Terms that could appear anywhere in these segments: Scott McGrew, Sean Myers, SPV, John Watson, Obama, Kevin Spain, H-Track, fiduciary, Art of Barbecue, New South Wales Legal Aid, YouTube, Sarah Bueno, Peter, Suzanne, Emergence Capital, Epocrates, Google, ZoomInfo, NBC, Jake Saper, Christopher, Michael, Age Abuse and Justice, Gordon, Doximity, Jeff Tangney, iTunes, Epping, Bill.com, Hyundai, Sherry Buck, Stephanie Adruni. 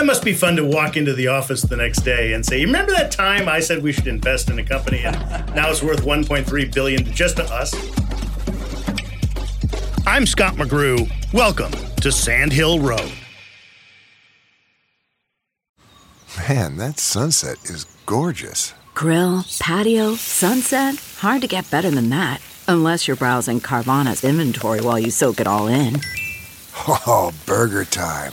That must be fun to walk into the office the next day and say, you remember that time I said we should invest in a company and now it's worth $1.3 billion just to us? I'm Scott McGrew. Welcome to Sand Hill Road. Man, that sunset is gorgeous. Grill, patio, sunset. Hard to get better than that. Unless you're browsing Carvana's inventory while you soak it all in. Oh, burger time.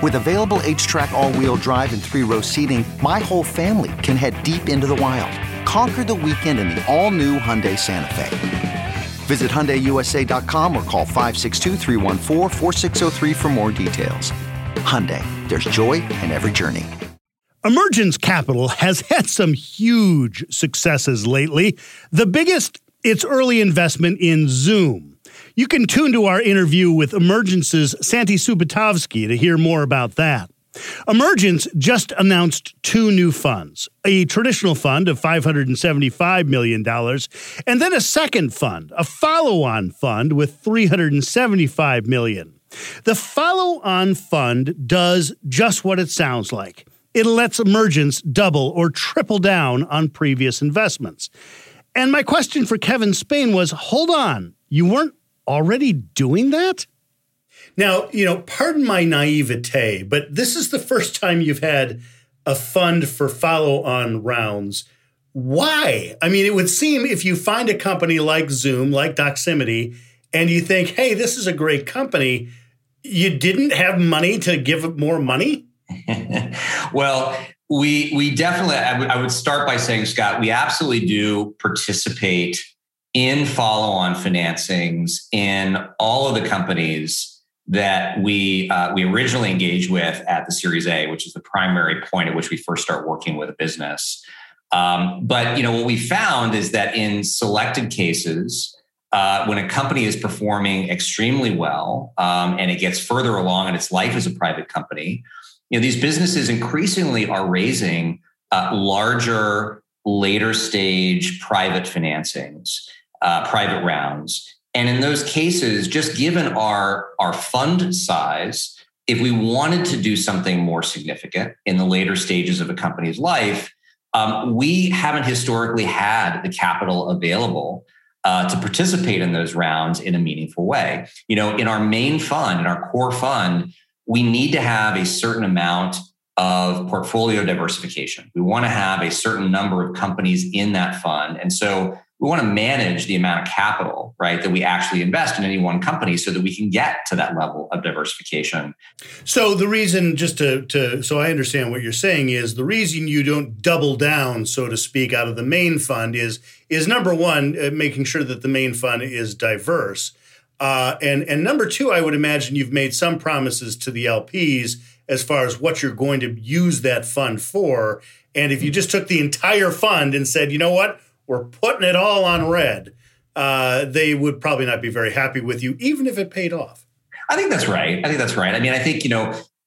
With available H-Track all-wheel drive and three-row seating, my whole family can head deep into the wild. Conquer the weekend in the all-new Hyundai Santa Fe. Visit HyundaiUSA.com or call 562-314-4603 for more details. Hyundai, there's joy in every journey. Emergence Capital has had some huge successes lately. The biggest, its early investment in Zoom. You can tune to our interview with Emergence's Santi Subatovsky to hear more about that. Emergence just announced two new funds, a traditional fund of $575 million, and then a second fund, a follow-on fund with $375 million. The follow-on fund does just what it sounds like. It lets Emergence double or triple down on previous investments. And my question for Kevin Spain was, hold on, you weren't already doing that? Now, pardon my naivete, but this is the first time you've had a fund for follow-on rounds. Why? I mean, it would seem if you find a company like Zoom, like Doximity, and you think, hey, this is a great company, you didn't have money to give it more money? Well, we definitely, I would start by saying, Scott, we absolutely do participate in follow-on financings in all of the companies that we originally engaged with at the Series A, which is the primary point at which we first start working with a business. But what we found is that in selected cases, when a company is performing extremely well and it gets further along in its life as a private company, these businesses increasingly are raising larger, later stage private financings, private rounds. And in those cases, just given our fund size, if we wanted to do something more significant in the later stages of a company's life, we haven't historically had the capital available to participate in those rounds in a meaningful way. In our main fund, in our core fund, we need to have a certain amount of portfolio diversification. We want to have a certain number of companies in that fund. And so we want to manage the amount of capital, right, that we actually invest in any one company so that we can get to that level of diversification. So the reason, just so I understand what you're saying, is the reason you don't double down, so to speak, out of the main fund is number one, making sure that the main fund is diverse. And number two, I would imagine you've made some promises to the LPs as far as what you're going to use that fund for. And if you just took the entire fund and said, you know what, we're putting it all on red, they would probably not be very happy with you, even if it paid off. I think that's right. I mean, I think,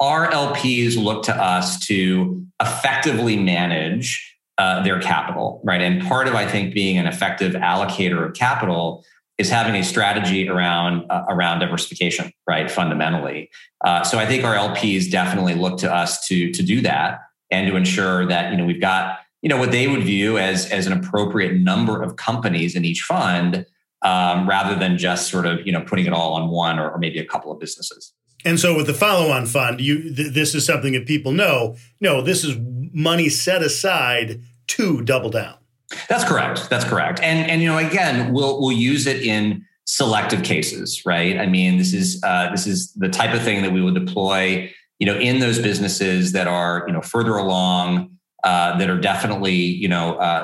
our LPs look to us to effectively manage their capital, right? And part of, I think, being an effective allocator of capital is having a strategy around diversification, right? Fundamentally. So I think our LPs definitely look to us to do that and to ensure that, we've got, what they would view as an appropriate number of companies in each fund, rather than just sort of, putting it all on one or maybe a couple of businesses. And so with the follow-on fund, this is something that people know, this is money set aside to double down. That's correct. And again, we'll use it in selective cases, right? I mean, this is the type of thing that we will deploy, in those businesses that are, further along, that are definitely,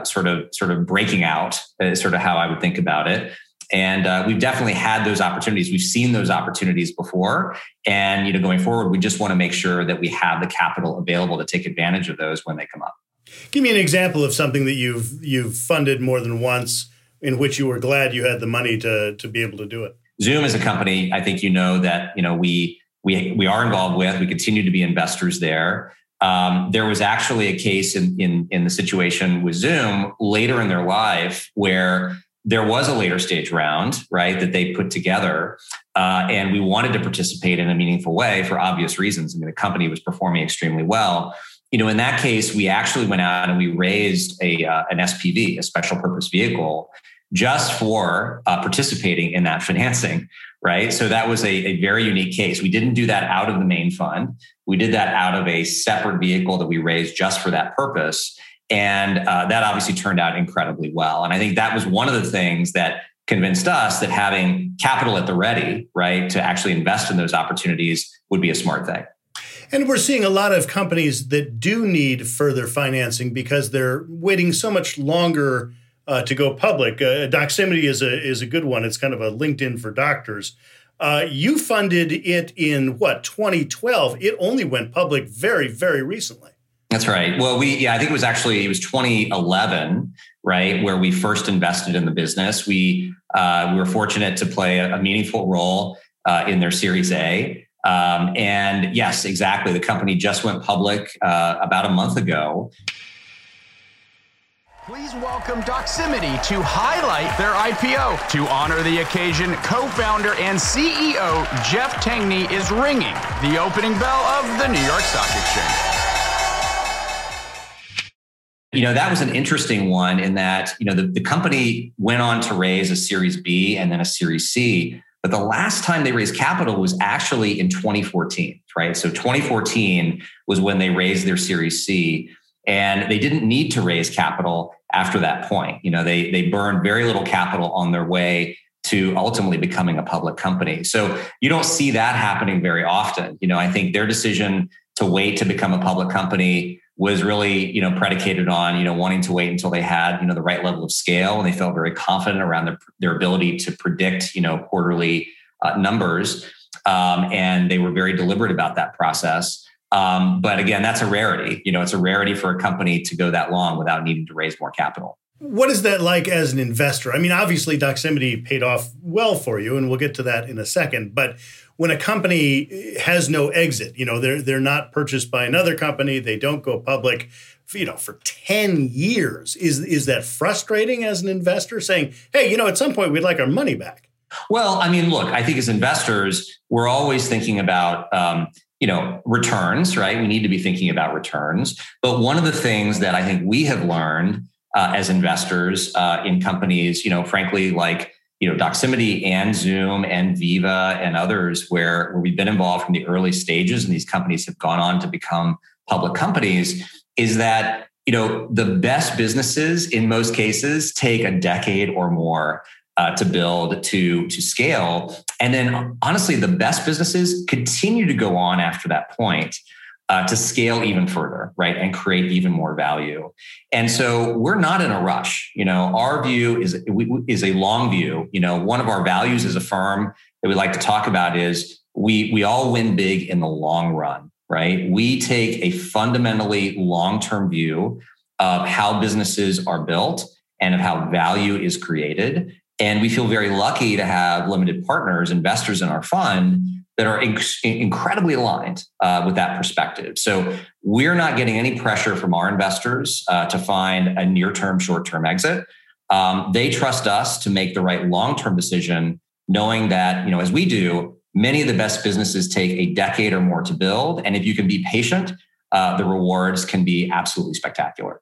sort of breaking out, is sort of how I would think about it. And we've definitely had those opportunities. We've seen those opportunities before. And, you know, going forward, we just want to make sure that we have the capital available to take advantage of those when they come up. Give me an example of something that you've funded more than once in which you were glad you had the money to be able to do it. Zoom is a company, I think, you know, that, you know, we are involved with. We continue to be investors there. There was actually a case in the situation with Zoom later in their life where there was a later stage round, right, that they put together. And we wanted to participate in a meaningful way for obvious reasons. I mean, the company was performing extremely well. You know, in that case, we actually went out and we raised an SPV, a special purpose vehicle, just for participating in that financing, right? So that was a very unique case. We didn't do that out of the main fund. We did that out of a separate vehicle that we raised just for that purpose. And that obviously turned out incredibly well. And I think that was one of the things that convinced us that having capital at the ready, right, to actually invest in those opportunities would be a smart thing. And we're seeing a lot of companies that do need further financing because they're waiting so much longer to go public. Doximity is a good one. It's kind of a LinkedIn for doctors. You funded it in, 2012? It only went public very, very recently. That's right. Well, I think it was 2011, right, where we first invested in the business. We were fortunate to play a meaningful role in their Series A. And yes, exactly. The company just went public about a month ago. Please welcome Doximity to highlight their IPO. To honor the occasion, co-founder and CEO Jeff Tangney is ringing the opening bell of the New York Stock Exchange. You know, that was an interesting one in that, you know, the company went on to raise a Series B and then a Series C. But the last time they raised capital was actually in 2014, right? So 2014 was when they raised their Series C, and they didn't need to raise capital after that point. You know, they burned very little capital on their way to ultimately becoming a public company. So you don't see that happening very often. You know, I think their decision to wait to become a public company was really, you know, predicated on, you know, wanting to wait until they had, you know, the right level of scale, and they felt very confident around their ability to predict, you know, quarterly numbers, and they were very deliberate about that process. But again, that's a rarity. You know, it's a rarity for a company to go that long without needing to raise more capital. What is that like as an investor? I mean, obviously, Doximity paid off well for you, and we'll get to that in a second. But when a company has no exit, you know, they're not purchased by another company, they don't go public, you know, for 10 years, is that frustrating as an investor saying, hey, you know, at some point we'd like our money back? Well, I mean, look, I think as investors, we're always thinking about, you know, returns, right? We need to be thinking about returns. But one of the things that I think we have learned as investors in companies, you know, frankly, like, you know, Doximity and Zoom and Veeva and others where we've been involved from the early stages and these companies have gone on to become public companies, is that, you know, the best businesses in most cases take a decade or more to build, to scale. And then honestly, the best businesses continue to go on after that point to scale even further, right, and create even more value. And so we're not in a rush. You know, our view is a long view. You know, one of our values as a firm that we like to talk about is we all win big in the long run, right? We take a fundamentally long-term view of how businesses are built and of how value is created. And we feel very lucky to have limited partners, investors in our fund that are incredibly aligned with that perspective. So we're not getting any pressure from our investors to find a near-term, short-term exit. They trust us to make the right long-term decision, knowing that, you know, as we do, many of the best businesses take a decade or more to build. And if you can be patient, the rewards can be absolutely spectacular.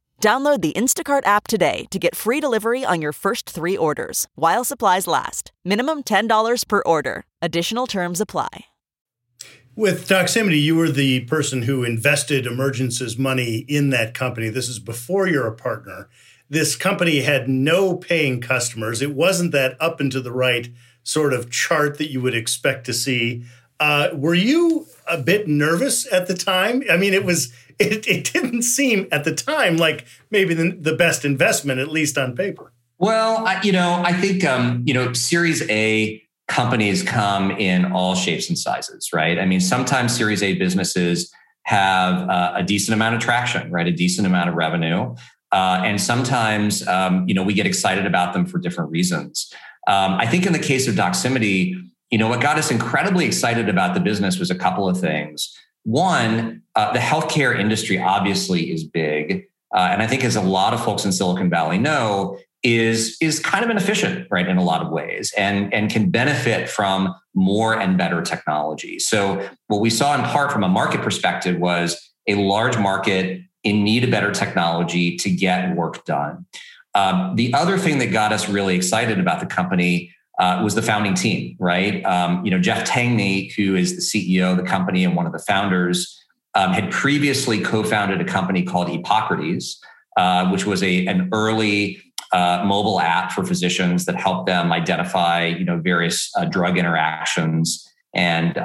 Download the Instacart app today to get free delivery on your first 3 orders, while supplies last. Minimum $10 per order. Additional terms apply. With Doximity, you were the person who invested Emergence's money in that company. This is before you're a partner. This company had no paying customers. It wasn't that up and to the right sort of chart that you would expect to see. Were you a bit nervous at the time? I mean, it didn't seem at the time like maybe the best investment, at least on paper. Well, I think, Series A companies come in all shapes and sizes, right? I mean, sometimes Series A businesses have a decent amount of traction, right? A decent amount of revenue. And sometimes, we get excited about them for different reasons. I think in the case of Doximity, what got us incredibly excited about the business was a couple of things. One, the healthcare industry obviously is big. And I think, as a lot of folks in Silicon Valley know, is kind of inefficient, right, in a lot of ways, and can benefit from more and better technology. So what we saw in part from a market perspective was a large market in need of better technology to get work done. The other thing that got us really excited about the company was the founding team, right? Jeff Tangney, who is the CEO of the company and one of the founders, had previously co-founded a company called Epocrates, which was an early mobile app for physicians that helped them identify, various drug interactions and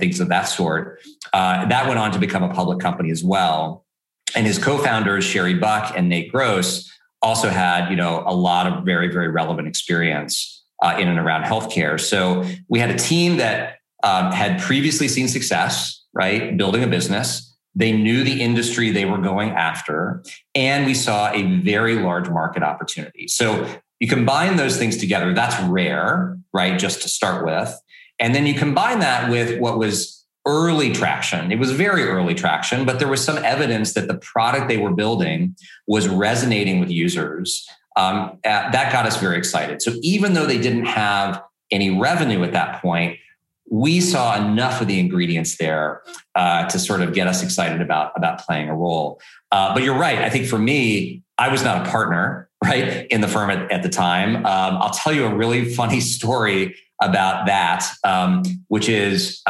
things of that sort. That went on to become a public company as well. And his co-founders, Sherry Buck and Nate Gross, also had, a lot of very, very relevant experience in and around healthcare. So we had a team that had previously seen success, right? Building a business. They knew the industry they were going after, and we saw a very large market opportunity. So you combine those things together. That's rare, right? Just to start with. And then you combine that with what was early traction. It was very early traction, but there was some evidence that the product they were building was resonating with users. That got us very excited. So even though they didn't have any revenue at that point, we saw enough of the ingredients there to sort of get us excited about playing a role. But you're right. I think for me, I was not a partner, right, in the firm at the time. I'll tell you a really funny story about that, which is,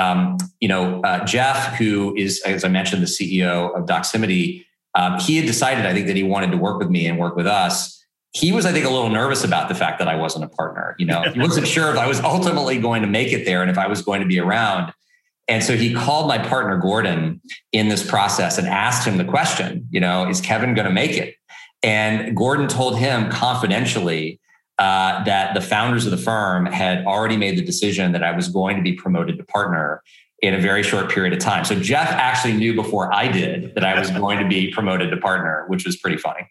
Jeff, who is, as I mentioned, the CEO of Doximity, he had decided, I think, that he wanted to work with me and work with us. He was, I think, a little nervous about the fact that I wasn't a partner. He wasn't sure if I was ultimately going to make it there and if I was going to be around. And so he called my partner, Gordon, in this process and asked him the question, is Kevin going to make it? And Gordon told him confidentially that the founders of the firm had already made the decision that I was going to be promoted to partner in a very short period of time. So Jeff actually knew before I did that I was going to be promoted to partner, which was pretty funny.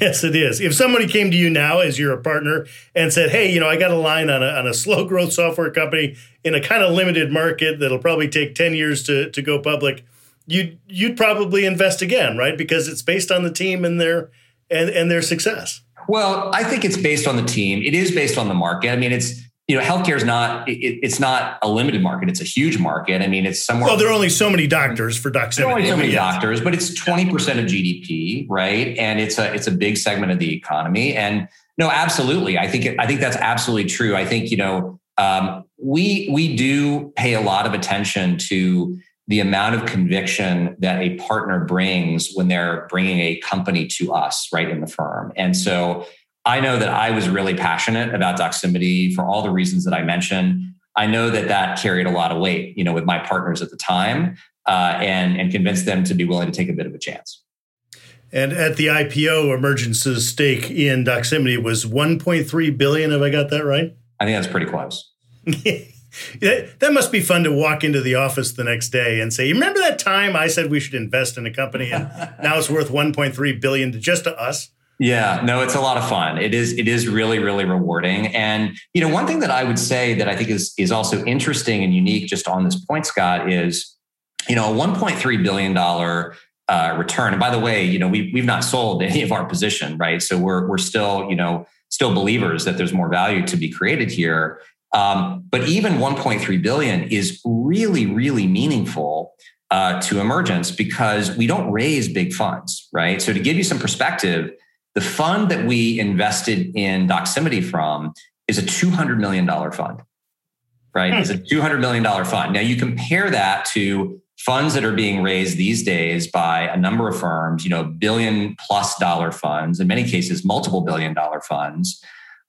Yes, it is. If somebody came to you now as you're a partner and said, hey, I got a line on a slow growth software company in a kind of limited market that'll probably take 10 years to go public, you'd probably invest again, right? Because it's based on the team and their success. Well, I think it's based on the team. It is based on the market. I mean, it's, healthcare is not, it's not a limited market. It's a huge market. I mean, it's somewhere. Well, there are only so many doctors for Doximity. There are only so many doctors, but it's 20% of GDP, right? And it's a big segment of the economy. And no, absolutely. I think that's absolutely true. I think, we do pay a lot of attention to the amount of conviction that a partner brings when they're bringing a company to us, right, in the firm. And so I know that I was really passionate about Doximity for all the reasons that I mentioned. I know that that carried a lot of weight, you know, with my partners at the time, and convinced them to be willing to take a bit of a chance. And at the IPO, Emergence's stake in Doximity was $1.3 billion. Have I got that right? I think that's pretty close. That must be fun to walk into the office the next day and say, you remember that time I said we should invest in a company and now it's worth $1.3 billion just to us? Yeah, no, it's a lot of fun. It is really, really rewarding. And, you know, one thing that I would say that I think is also interesting and unique just on this point, Scott, is, you know, a $1.3 billion return. And by the way, you know, we've not sold any of our position, right? So we're still, you know, still believers that there's more value to be created here. But even $1.3 billion is really, really meaningful to Emergence because we don't raise big funds, right? So to give you some perspective, the fund that we invested in Doximity from is a $200 million fund, right? It's a $200 million fund. Now you compare that to funds that are being raised these days by a number of firms, you know, $1 billion+ funds, in many cases, multiple $1 billion funds.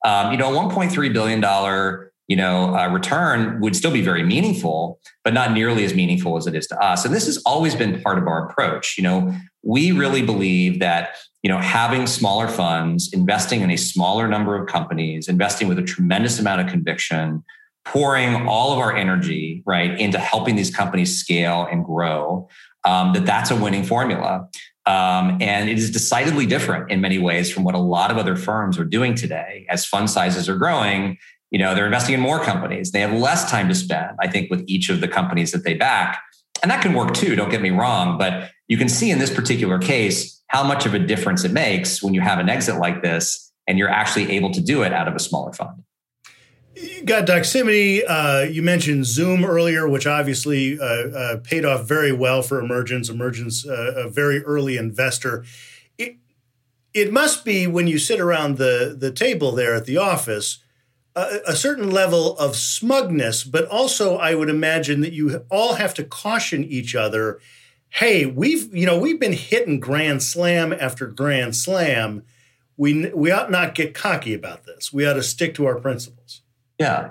You know, a $1.3 billion, you know, return would still be very meaningful, but not nearly as meaningful as it is to us. And this has always been part of our approach. You know, we really believe that, you know, having smaller funds, investing in a smaller number of companies, investing with a tremendous amount of conviction, pouring all of our energy, right, into helping these companies scale and grow, that's a winning formula. And it is decidedly different in many ways from what a lot of other firms are doing today. As fund sizes are growing, you know, they're investing in more companies. They have less time to spend, I think, with each of the companies that they back. And that can work too, don't get me wrong. But you can see in this particular case how much of a difference it makes when you have an exit like this and you're actually able to do it out of a smaller fund. You got Doximity. You mentioned Zoom earlier, which obviously paid off very well for Emergence. Emergence, a very early investor. It must be, when you sit around the table there at the office, a certain level of smugness, but also I would imagine that you all have to caution each other. Hey, we've been hitting grand slam after grand slam. We ought not get cocky about this. We ought to stick to our principles. Yeah,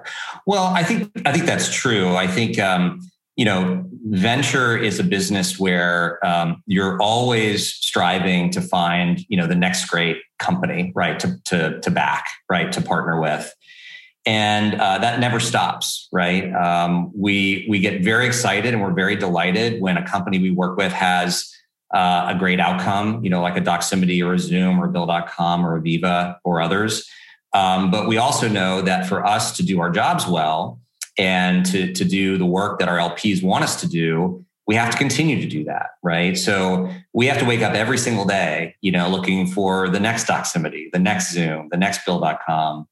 well, I think that's true. I think you know, venture is a business where you're always striving to find, you know, the next great company, right? To back, right? To partner with. And that never stops, right? We get very excited and we're very delighted when a company we work with has a great outcome, you know, like a Doximity or a Zoom or Bill.com or Aviva or others. But we also know that for us to do our jobs well and to do the work that our LPs want us to do, we have to continue to do that, right? So we have to wake up every single day, you know, looking for the next Doximity, the next Zoom, the next Bill.com.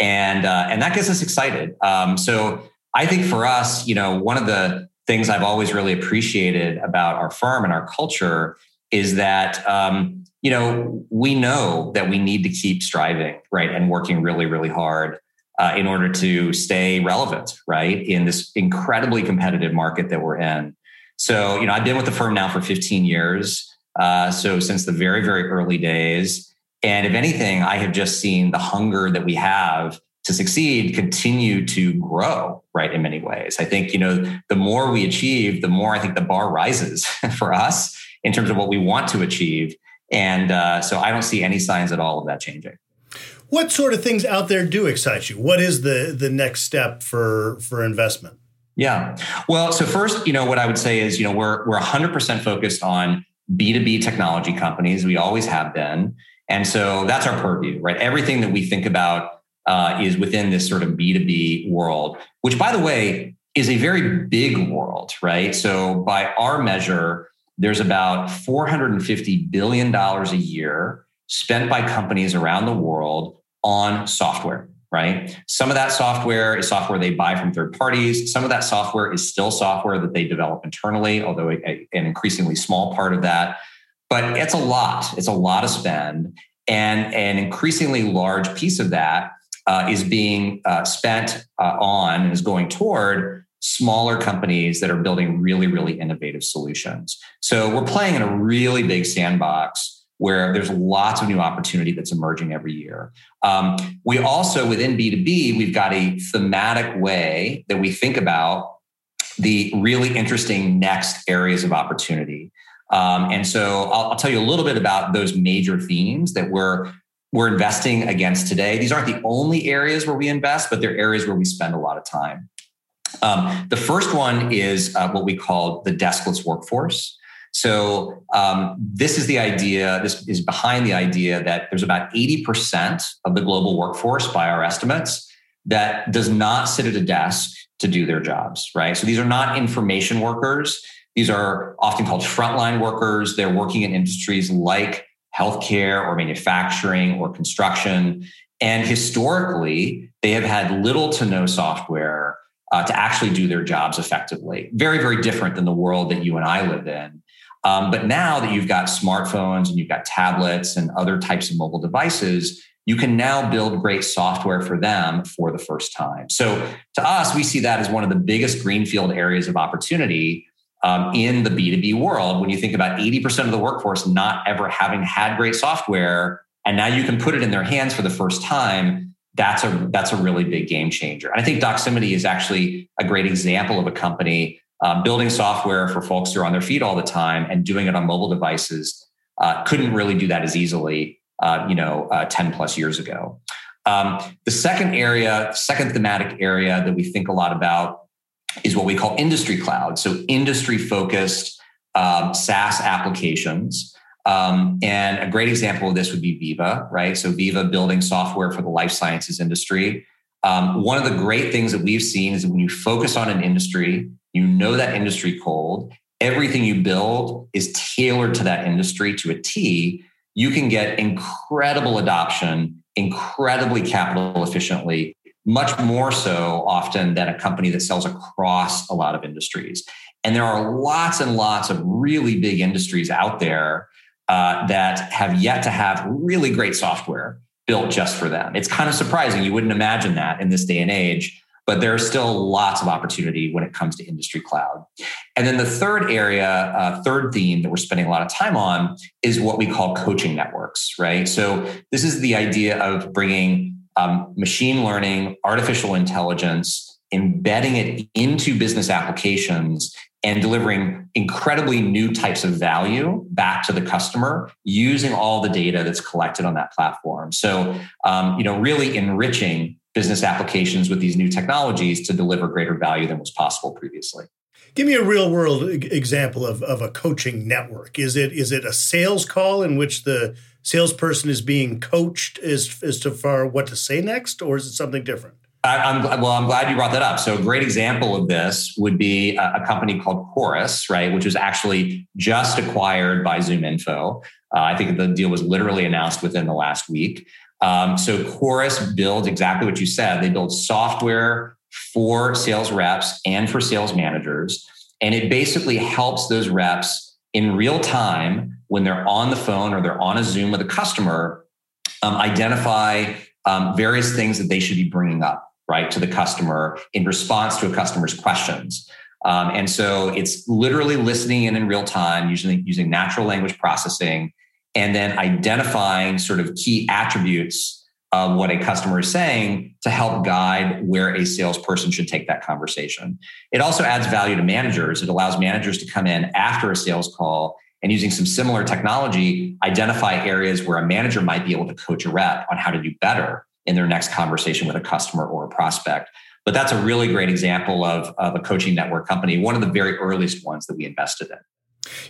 And that gets us excited. So I think for us, you know, one of the things I've always really appreciated about our firm and our culture is that, you know that we need to keep striving, right? And working really, really hard in order to stay relevant, right? In this incredibly competitive market that we're in. So, you know, I've been with the firm now for 15 years. So since the very, very early days. And if anything, I have just seen the hunger that we have to succeed continue to grow, right, in many ways. I think, you know, the more we achieve, the more I think the bar rises for us in terms of what we want to achieve. And so I don't see any signs at all of that changing. What sort of things out there do excite you? What is the next step for investment? Yeah. Well, so first, you know, what I would say is, you know, we're 100% focused on B2B technology companies. We always have been. And so that's our purview, right? Everything that we think about is within this sort of B2B world, which, by the way, is a very big world, right? So by our measure, there's about $450 billion a year spent by companies around the world on software, right? Some of that software is software they buy from third parties. Some of that software is still software that they develop internally, although an increasingly small part of that. But it's a lot. It's a lot of spend. And an increasingly large piece of that is being spent on and is going toward smaller companies that are building really, really innovative solutions. So we're playing in a really big sandbox where there's lots of new opportunity that's emerging every year. We also, within B2B, we've got a thematic way that we think about the really interesting next areas of opportunity. And so I'll tell you a little bit about those major themes that we're investing against today. These aren't the only areas where we invest, but they're areas where we spend a lot of time. The first one is what we call the deskless workforce. So this is the idea, this is behind the idea that there's about 80% of the global workforce by our estimates that does not sit at a desk to do their jobs, right? So these are not information workers. These are often called frontline workers. They're working in industries like healthcare or manufacturing or construction. And historically, they have had little to no software to actually do their jobs effectively. Very, very different than the world that you and I live in. But now that you've got smartphones and you've got tablets and other types of mobile devices, you can now build great software for them for the first time. So to us, we see that as one of the biggest greenfield areas of opportunity in the B2B world. When you think about 80% of the workforce not ever having had great software, and now you can put it in their hands for the first time, that's a really big game changer. And I think Doximity is actually a great example of a company building software for folks who are on their feet all the time and doing it on mobile devices. Couldn't really do that as easily, 10 plus years ago. The second thematic area that we think a lot about is what we call industry cloud. So industry-focused SaaS applications. And a great example of this would be Veeva, right? So Veeva building software for the life sciences industry. One of the great things that we've seen is that when you focus on an industry, you know that industry cold, everything you build is tailored to that industry to a T. You can get incredible adoption, incredibly capital efficiently, much more so often than a company that sells across a lot of industries. And there are lots and lots of really big industries out there that have yet to have really great software built just for them. It's kind of surprising. You wouldn't imagine that in this day and age, but there's still lots of opportunity when it comes to industry cloud. And then the third area, third theme that we're spending a lot of time on is what we call coaching networks, right? So this is the idea of bringing machine learning, artificial intelligence, embedding it into business applications and delivering incredibly new types of value back to the customer using all the data that's collected on that platform. So, really enriching business applications with these new technologies to deliver greater value than was possible previously. Give me a real world example of a coaching network. Is it a sales call in which the salesperson is being coached as to far what to say next, or is it something different? I'm glad you brought that up. So a great example of this would be a company called Chorus, right, which was actually just acquired by ZoomInfo. I think the deal was literally announced within the last week. So Chorus builds exactly what you said. They build software for sales reps and for sales managers. And it basically helps those reps in real time when they're on the phone or they're on a Zoom with a customer, identify various things that they should be bringing up, right, to the customer in response to a customer's questions. And so it's literally listening in real time, usually using natural language processing, and then identifying sort of key attributes of what a customer is saying to help guide where a salesperson should take that conversation. It also adds value to managers. It allows managers to come in after a sales call and using some similar technology, identify areas where a manager might be able to coach a rep on how to do better in their next conversation with a customer or a prospect. But that's a really great example of a coaching network company, one of the very earliest ones that we invested in.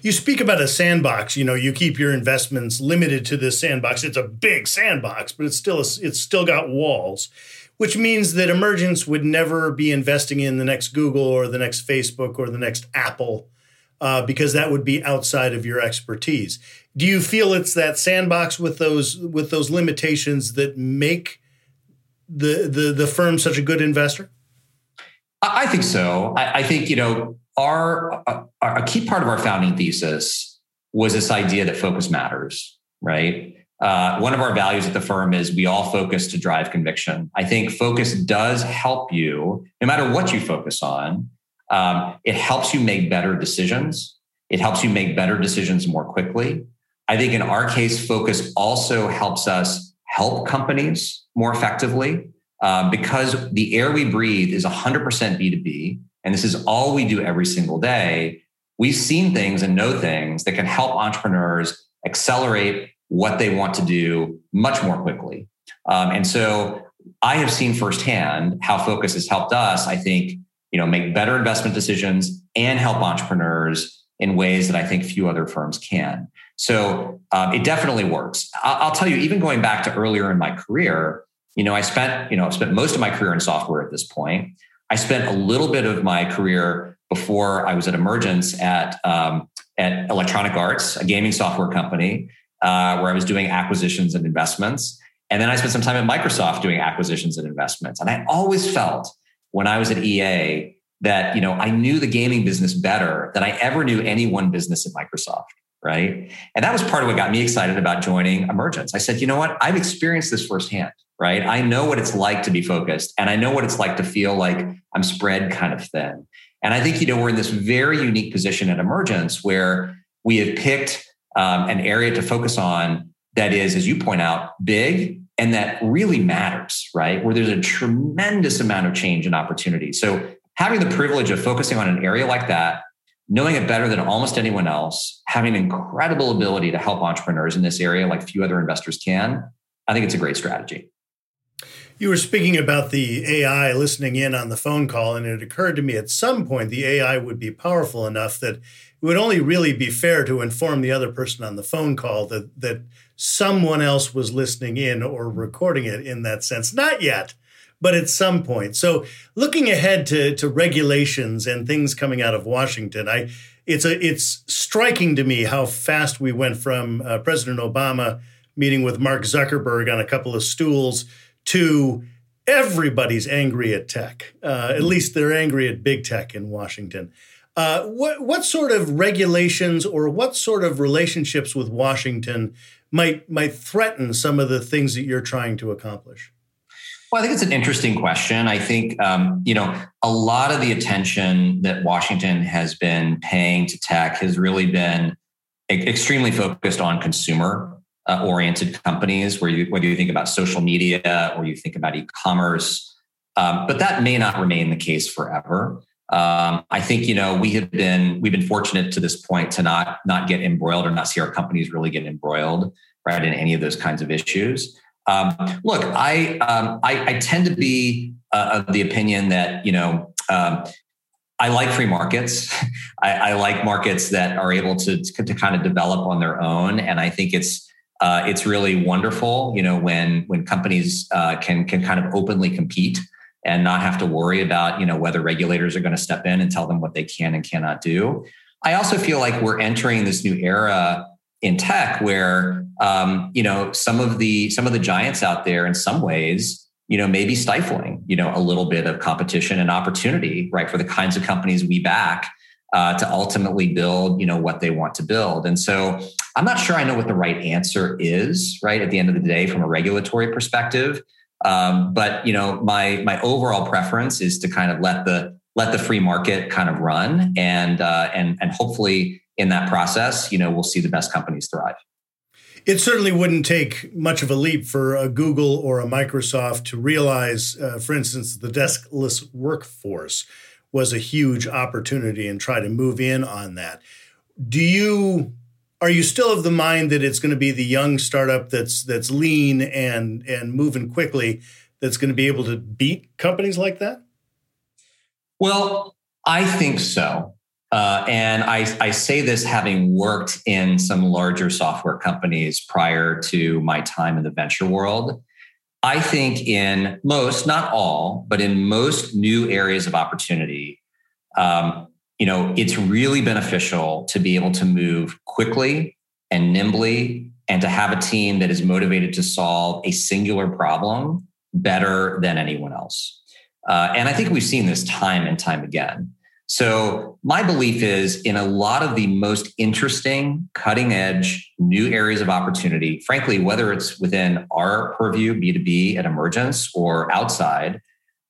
You speak about a sandbox. You keep your investments limited to this sandbox. It's a big sandbox, but it's still got walls, which means that Emergence would never be investing in the next Google or the next Facebook or the next Apple. Because that would be outside of your expertise. Do you feel it's that sandbox with those limitations that make the firm such a good investor? I think so. I think our key part of our founding thesis was this idea that focus matters, right? One of our values at the firm is we all focus to drive conviction. I think focus does help you, no matter what you focus on. It helps you make better decisions. It helps you make better decisions more quickly. I think in our case, focus also helps us help companies more effectively because the air we breathe is 100% B2B. And this is all we do every single day. We've seen things and know things that can help entrepreneurs accelerate what they want to do much more quickly. And so I have seen firsthand how focus has helped us, I think, make better investment decisions and help entrepreneurs in ways that I think few other firms can. So it definitely works. I'll tell you, even going back to earlier in my career, I spent most of my career in software at this point. I spent a little bit of my career before I was at Emergence at Electronic Arts, a gaming software company, where I was doing acquisitions and investments. And then I spent some time at Microsoft doing acquisitions and investments. And I always felt when I was at EA that, I knew the gaming business better than I ever knew any one business at Microsoft, right? And that was part of what got me excited about joining Emergence. I said, I've experienced this firsthand, right? I know what it's like to be focused, and I know what it's like to feel like I'm spread kind of thin. And I think, we're in this very unique position at Emergence where we have picked an area to focus on that is, as you point out, big, and that really matters, right? Where there's a tremendous amount of change and opportunity. So having the privilege of focusing on an area like that, knowing it better than almost anyone else, having an incredible ability to help entrepreneurs in this area like few other investors can, I think it's a great strategy. You were speaking about the AI listening in on the phone call, and it occurred to me at some point the AI would be powerful enough that it would only really be fair to inform the other person on the phone call that someone else was listening in or recording it in that sense. Not yet, but at some point. So looking ahead to regulations and things coming out of Washington, it's striking to me how fast we went from President Obama meeting with Mark Zuckerberg on a couple of stools to everybody's angry at tech. At least they're angry at big tech in Washington. What sort of regulations or what sort of relationships with Washington might threaten some of the things that you're trying to accomplish? Well, I think it's an interesting question. I think, a lot of the attention that Washington has been paying to tech has really been extremely focused on consumer oriented companies, whether you think about social media or you think about e-commerce. But that may not remain the case forever. I think, we've been fortunate to this point to not get embroiled or not see our companies really get embroiled, right, in any of those kinds of issues. Look, I tend to be of the opinion that, I like free markets. I like markets that are able to kind of develop on their own. And I think it's really wonderful, when companies can kind of openly compete and not have to worry about, whether regulators are going to step in and tell them what they can and cannot do. I also feel like we're entering this new era in tech where, some of the giants out there in some ways, maybe stifling, a little bit of competition and opportunity, right, for the kinds of companies we back to ultimately build, what they want to build. And so I'm not sure I know what the right answer is, right, at the end of the day from a regulatory perspective. But, my overall preference is to kind of let the free market kind of run and hopefully in that process, we'll see the best companies thrive. It certainly wouldn't take much of a leap for a Google or a Microsoft to realize, for instance, the deskless workforce was a huge opportunity and try to move in on that. Are you still of the mind that it's going to be the young startup that's lean and moving quickly that's going to be able to beat companies like that? Well, I think so. And I say this having worked in some larger software companies prior to my time in the venture world. I think in most, not all, but in most new areas of opportunity, it's really beneficial to be able to move quickly and nimbly and to have a team that is motivated to solve a singular problem better than anyone else. And I think we've seen this time and time again. So my belief is in a lot of the most interesting, cutting edge, new areas of opportunity, frankly, whether it's within our purview, B2B at Emergence or outside,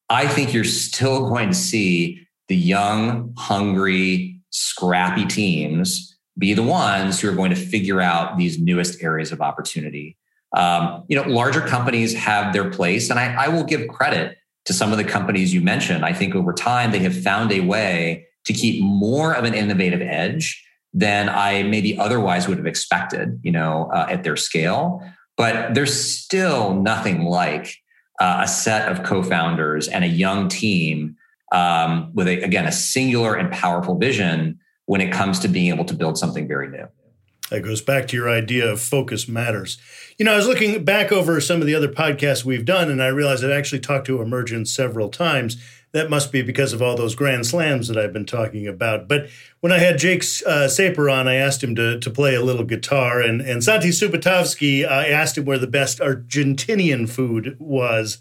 I think you're still going to see the young, hungry, scrappy teams be the ones who are going to figure out these newest areas of opportunity. Larger companies have their place, and I will give credit to some of the companies you mentioned. I think over time, they have found a way to keep more of an innovative edge than I maybe otherwise would have expected, at their scale. But there's still nothing like a set of co-founders and a young team with, a singular and powerful vision when it comes to being able to build something very new. That goes back to your idea of focus matters. I was looking back over some of the other podcasts we've done, and I realized I'd actually talked to Emergence several times. That must be because of all those grand slams that I've been talking about. But when I had Jake Saper on, I asked him to play a little guitar. And Santi Subatovsky, I asked him where the best Argentinian food was.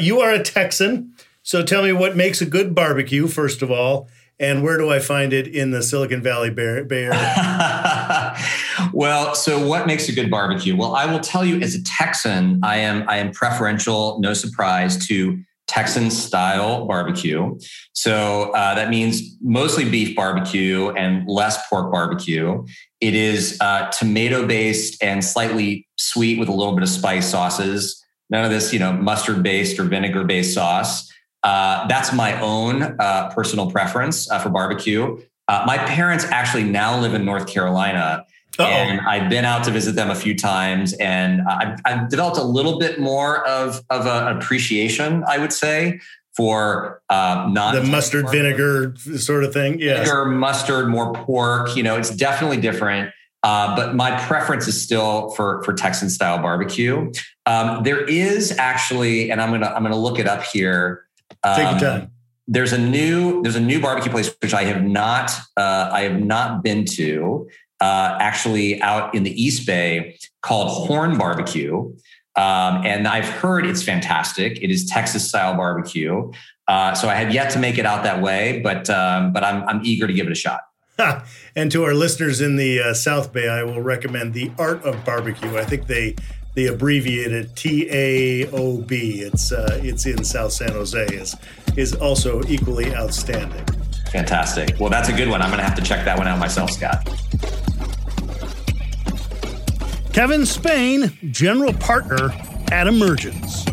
You are a Texan, so tell me what makes a good barbecue, first of all, and where do I find it in the Silicon Valley Bay Area? Well, so what makes a good barbecue? Well, I will tell you, as a Texan, I am preferential, no surprise, to Texan style barbecue. So that means mostly beef barbecue and less pork barbecue. It is tomato based and slightly sweet with a little bit of spice sauces. None of this, mustard based or vinegar based sauce. That's my own personal preference for barbecue. My parents actually now live in North Carolina. Uh-oh. And I've been out to visit them a few times, and I've developed a little bit more of an appreciation, I would say, for the mustard vinegar sort of thing. Yeah, vinegar, mustard, more pork. It's definitely different. But my preference is still for Texan style barbecue. There is actually, and I'm gonna look it up here. Take your time. There's a new barbecue place which I have not been to. Actually out in the East Bay called Horn Barbecue. And I've heard it's fantastic. It is Texas style barbecue. So I have yet to make it out that way, but I'm eager to give it a shot. And to our listeners in the South Bay, I will recommend the Art of Barbecue. I think they abbreviate it TAOB. It's in South San Jose. Is also equally outstanding. Fantastic. Well, that's a good one. I'm going to have to check that one out myself, Scott. Kevin Spain, general partner at Emergence.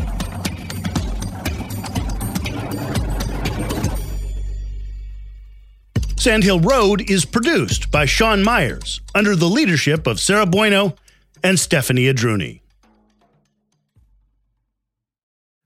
Sandhill Road is produced by Sean Myers under the leadership of Sarah Bueno and Stephanie Adruni.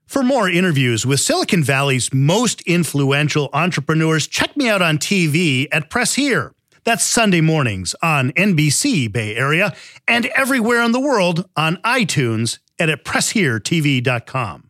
For more interviews with Silicon Valley's most influential entrepreneurs, check me out on TV at Press Here. That's Sunday mornings on NBC Bay Area and everywhere in the world on iTunes and at pressheretv.com.